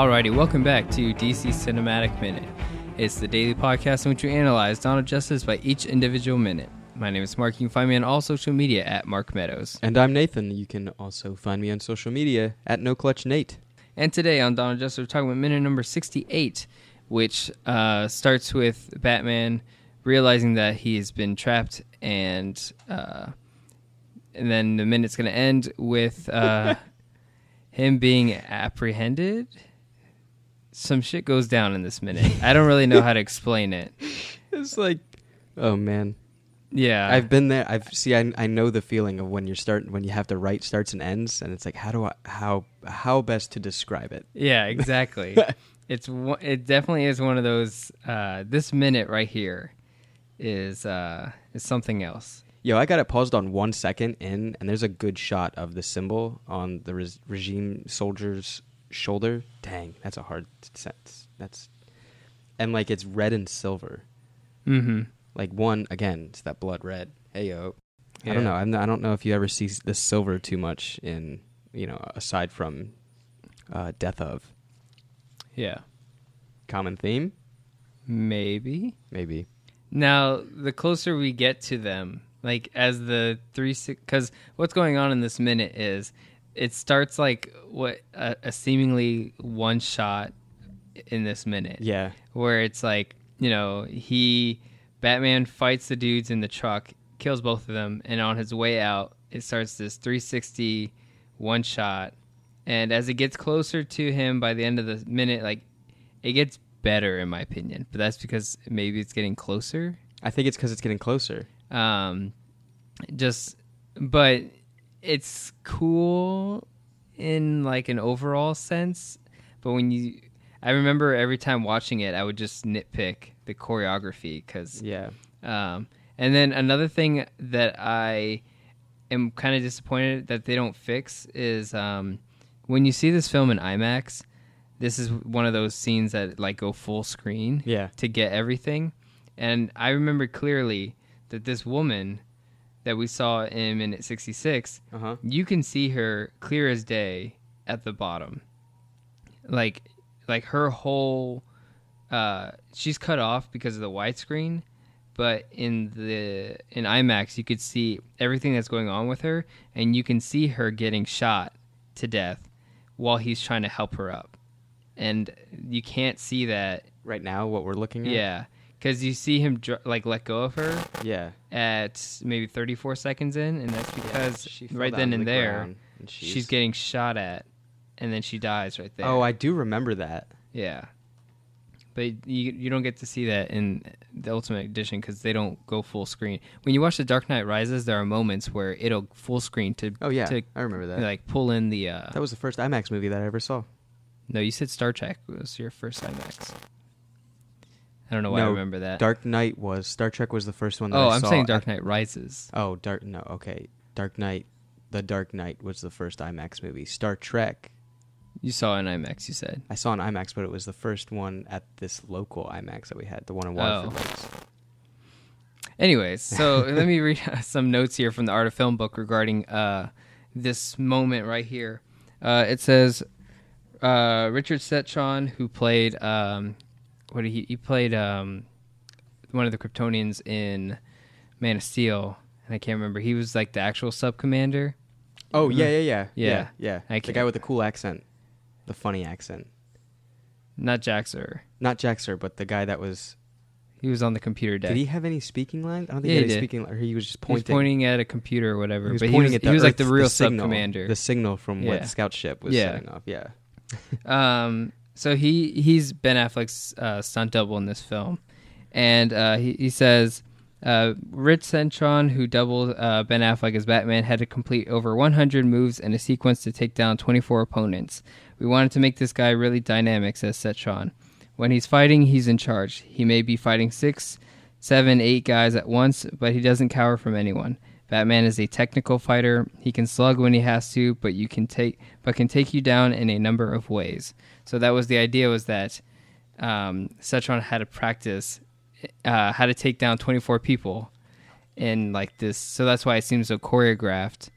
Alrighty, welcome back to DC Cinematic Minute. It's the daily podcast in which we analyze Donald Justice by each individual minute. My name is Mark. You can find me on all social media at Mark Meadows. And I'm Nathan. You can also find me on social media at No Clutch Nate. And today on Donald Justice, we're talking about minute number 68, which starts with Batman realizing that he has been trapped, and then the minute's going to end with him being apprehended. Some shit goes down in this minute. I don't really know how to explain it. It's like, oh man, yeah. I've been there. I know the feeling of when you have to write starts and ends, and it's like, how best to describe it? Yeah, exactly. It definitely is one of those. This minute right here is something else. Yo, I got it paused on 1 second in, and there's a good shot of the symbol on the regime soldier's shoulder. Dang, that's a hard sentence. And like it's red and silver. Mm-hmm. Like one again, it's that blood red. Hey yo, yeah. I don't know. I don't know if you ever see the silver too much in, aside from Death of. Yeah. Common theme? Maybe. Now the closer we get to them, like as the 3 6, because what's going on in this minute is, it starts like a seemingly one shot in this minute. Yeah. Where it's like, Batman fights the dudes in the truck, kills both of them, and on his way out, it starts this 360 one shot. And as it gets closer to him by the end of the minute, like it gets better in my opinion. But that's because maybe it's getting closer. I think it's because it's getting closer. But it's cool in like an overall sense, but I remember every time watching it, I would just nitpick the choreography because yeah. And then another thing that I am kind of disappointed that they don't fix is when you see this film in IMAX, this is one of those scenes that like go full screen to get everything. And I remember clearly that this woman that we saw in minute 66, you can see her clear as day at the bottom. Like her whole, she's cut off because of the widescreen, but in IMAX, you could see everything that's going on with her, and you can see her getting shot to death while he's trying to help her up. And you can't see that. Right now, what we're looking at? Yeah. Because you see him let go of her at maybe 34 seconds in, and that's because right then and there, she's getting shot at, and then she dies right there. Oh, I do remember that. Yeah. But you don't get to see that in the Ultimate Edition because they don't go full screen. When you watch The Dark Knight Rises, there are moments where it'll full screen to... Oh, yeah, I remember that. Like, pull in the... That was the first IMAX movie that I ever saw. No, you said Star Trek was your first IMAX. I don't know why I remember that. Star Trek was the first one that I saw. Oh, I'm saying Dark Knight Rises. Oh, The Dark Knight was the first IMAX movie. Star Trek. You saw an IMAX, you said. I saw an IMAX, but it was the first one at this local IMAX that we had, the one in Waterford Lakes. Anyways, so let me read some notes here from the Art of Film book regarding this moment right here. It says, Richard Setron, who played... He played one of the Kryptonians in Man of Steel, and I can't remember. He was like the actual sub-commander. Oh, yeah. The guy with the cool accent, the funny accent. Not Jaxer, but the guy that was... He was on the computer deck. Did he have any speaking lines? I don't think he had any speaking lines. He was just pointing. He was pointing at a computer or whatever. He was like the real sub-commander. The signal from what the scout ship was setting off, yeah. So he's Ben Affleck's stunt double in this film. And he says, Rich Cetrone, who doubled Ben Affleck as Batman, had to complete over 100 moves in a sequence to take down 24 opponents. We wanted to make this guy really dynamic, says Cetrone. When he's fighting, he's in charge. He may be fighting 6, 7, 8 guys at once, but he doesn't cower from anyone. Batman is a technical fighter. He can slug when he has to, but can take you down in a number of ways. So that was the idea, was that Setron had to practice how to take down 24 people in like this. So that's why it seems so choreographed.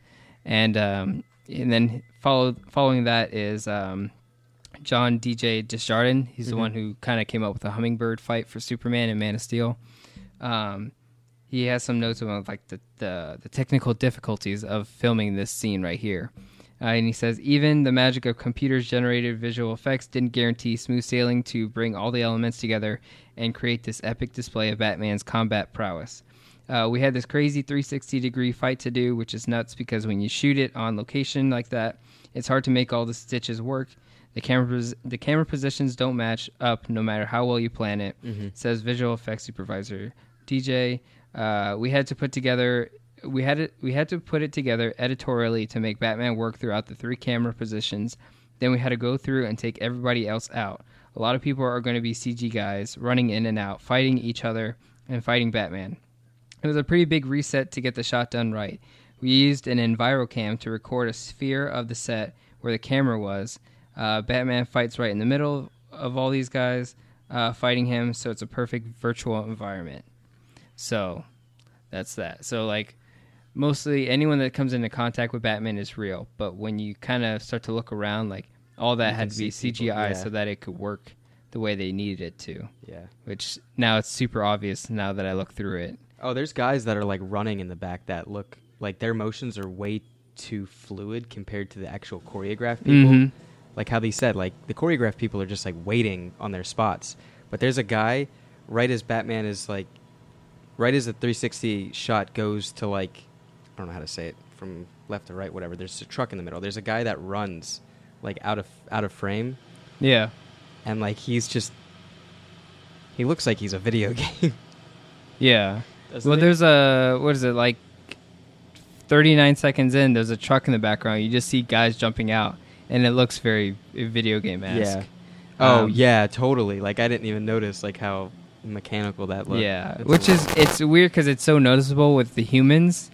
And then following that is John DJ Desjardins. He's the one who kind of came up with the hummingbird fight for Superman and Man of Steel. He has some notes about like the technical difficulties of filming this scene right here. And he says, even the magic of computers-generated visual effects didn't guarantee smooth sailing to bring all the elements together and create this epic display of Batman's combat prowess. We had this crazy 360-degree fight to do, which is nuts because when you shoot it on location like that, it's hard to make all the stitches work. The camera positions don't match up no matter how well you plan it, says visual effects supervisor DJ. We had to put it together editorially to make Batman work throughout the three camera positions. Then we had to go through and take everybody else out. A lot of people are going to be CG guys running in and out, fighting each other and fighting Batman. It was a pretty big reset to get the shot done right. We used an EnviroCam to record a sphere of the set where the camera was. Batman fights right in the middle of all these guys fighting him, so it's a perfect virtual environment. So that's that. So like mostly anyone that comes into contact with Batman is real, but when you kind of start to look around, like all that had to be CGI so that it could work the way they needed it to. Yeah. Which now it's super obvious now that I look through it. Oh, there's guys that are like running in the back that look like their motions are way too fluid compared to the actual choreographed people. Mm-hmm. Like how they said, like the choreographed people are just like waiting on their spots. But there's a guy right as Batman is like, right as the 360 shot goes to like, I don't know how to say it, from left to right, whatever. There's a truck in the middle. There's a guy that runs like out of frame. Yeah. And like he looks like he's a video game. Yeah. Well, there's a, what is it, like 39 seconds in, there's a truck in the background. You just see guys jumping out. And it looks very video game-esque. Yeah. Oh, yeah, totally. Like, I didn't even notice, like, how mechanical that looked. Yeah, it's weird because it's so noticeable with the humans.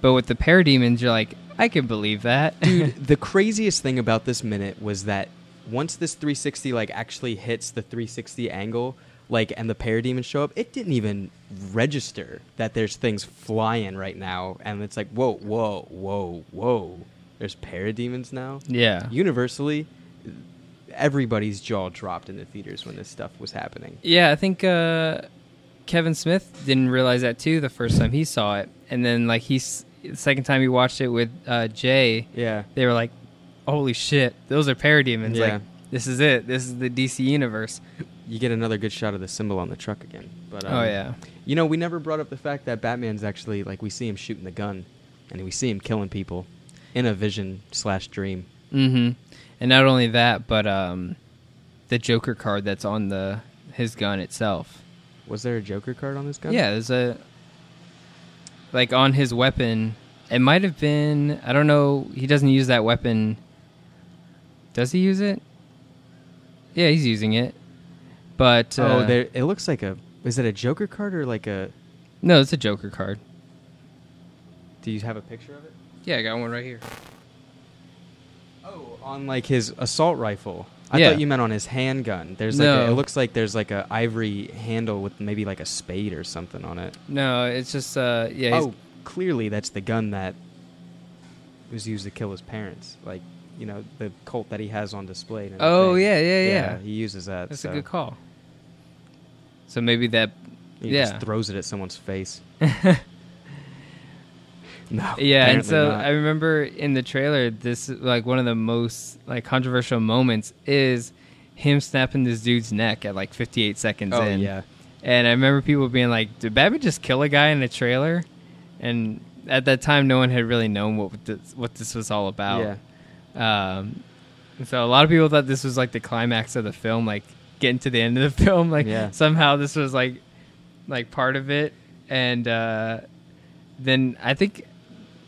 But with the Parademons, you're like, I can believe that. Dude, the craziest thing about this minute was that once this 360, like, actually hits the 360 angle, like, and the Parademons show up, it didn't even register that there's things flying right now. And it's like, whoa, whoa, whoa, whoa. There's Parademons now? Yeah. Universally, everybody's jaw dropped in the theaters when this stuff was happening. Yeah, I think Kevin Smith didn't realize that, too, the first time he saw it. And then, like, the second time he watched it with Jay, yeah, they were like, holy shit, those are Parademons. Yeah. Like, this is it. This is the DC universe. You get another good shot of the symbol on the truck again. But oh, yeah. You know, we never brought up the fact that Batman's actually, like, we see him shooting the gun, and we see him killing people. In a vision / dream. Mm-hmm. And not only that, but the Joker card that's on his gun itself. Was there a Joker card on this gun? Yeah, there's a... Like, on his weapon, it might have been... I don't know. He doesn't use that weapon. Does he use it? Yeah, he's using it. But... it looks like a... Is it a Joker card or like a... No, it's a Joker card. Do you have a picture of it? Yeah, I got one right here. Oh, on like his assault rifle. I thought you meant on his handgun. There's like it looks like there's like a ivory handle with maybe like a spade or something on it. No, it's just Oh, clearly that's the gun that was used to kill his parents. Like, you know, the Colt that he has on display. Oh, yeah. He uses that. That's a good call. So maybe that. He just throws it at someone's face. No, yeah, and so not. I remember in the trailer, this like one of the most like controversial moments is him snapping this dude's neck at like 58 seconds in. Yeah. And I remember people being like, did Batman just kill a guy in a trailer? And at that time, no one had really known what this was all about. Yeah. And so a lot of people thought this was like the climax of the film, like getting to the end of the film. Like somehow this was like part of it. And then I think...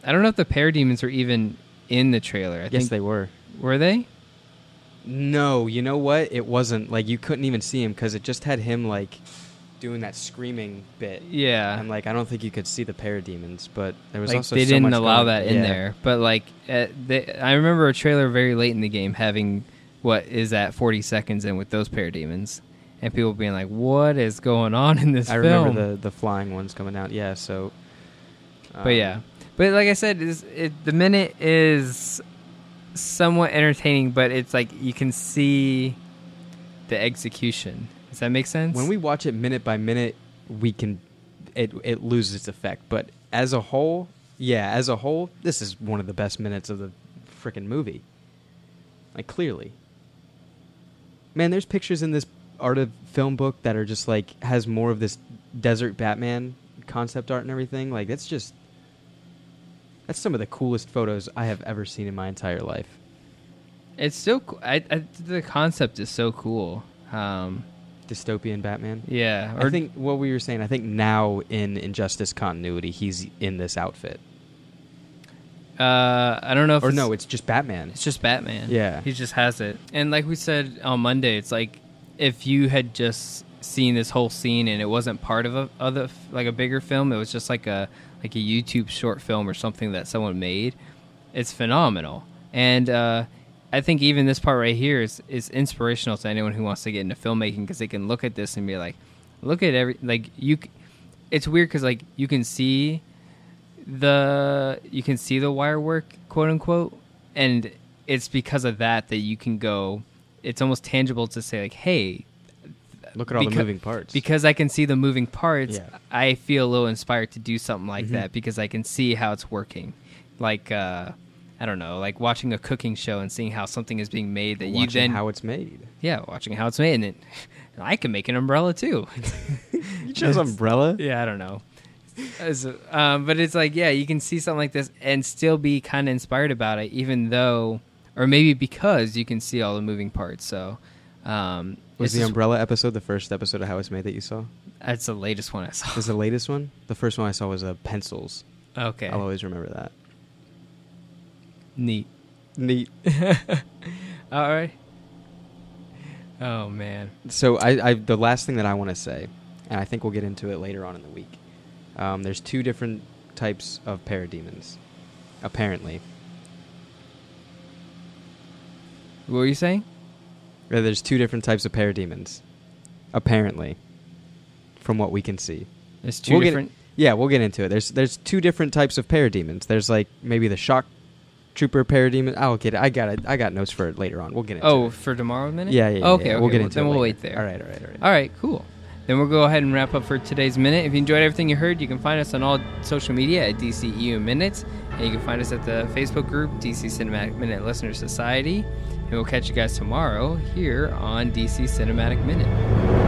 I don't know if the Parademons were even in the trailer. I think they were. Were they? No, you know what? It wasn't. Like, you couldn't even see him because it just had him, like, doing that screaming bit. Yeah. And, like, I don't think you could see the Parademons, but there was like, also so much... They didn't allow that in there. But, like, I remember a trailer very late in the game having what is at 40 seconds in with those Parademons. And people being like, what is going on in this film? I remember the flying ones coming out. Yeah, so... But like I said, the minute is somewhat entertaining, but it's like you can see the execution. Does that make sense? When we watch it minute by minute, we can it loses its effect. But as a whole, yeah, as a whole, this is one of the best minutes of the freaking movie. Like, clearly. Man, there's pictures in this art of film book that are just like, has more of this desert Batman concept art and everything. Like, that's just, that's some of the coolest photos I have ever seen in my entire life. It's so cool. The concept is so cool. Dystopian Batman? Yeah. I think what we were saying, I think now in Injustice continuity, he's in this outfit. I don't know if no, it's just Batman. It's just Batman. Yeah. He just has it. And like we said on Monday, it's like if you had just seen this whole scene and it wasn't part of a bigger film, it was just like a YouTube short film or something that someone made, it's phenomenal. And I think even this part right here is inspirational to anyone who wants to get into filmmaking, because they can look at this and be like, look at every, like, you, it's weird because like you can see the wire work, quote unquote, and it's because of that you can go, it's almost tangible to say like, hey, look at all the moving parts. Because I can see the moving parts, yeah. I feel a little inspired to do something like that because I can see how it's working. Like, I don't know, like watching a cooking show and seeing how something is being made that you then... how it's made. Yeah, watching how it's made. And then I can make an umbrella too. You chose umbrella? Yeah, I don't know. But it's like, yeah, you can see something like this and still be kind of inspired about it, even though... Or maybe because you can see all the moving parts, so... Was the umbrella episode the first episode of How It's Made that you saw? That's the latest one I saw. It was the latest one? The first one I saw was Pencils. Okay. I'll always remember that. Neat. All right. Oh, man. So I the last thing that I want to say, and I think we'll get into it later on in the week, there's two different types of parademons, apparently. What were you saying? There's two different types of parademons, apparently, from what we can see. There's two different... Yeah, we'll get into it. There's two different types of parademons. There's, like, maybe the shock trooper parademon. I'll get it. I got notes for it later on. We'll get into it. Oh, for tomorrow minute? Yeah. Okay. We'll get into it. Then we'll wait there. All right. All right, cool. Then we'll go ahead and wrap up for today's minute. If you enjoyed everything you heard, you can find us on all social media at DCEU Minutes, and you can find us at the Facebook group, DC Cinematic Minute Listener Society. And we'll catch you guys tomorrow here on DC Cinematic Minute.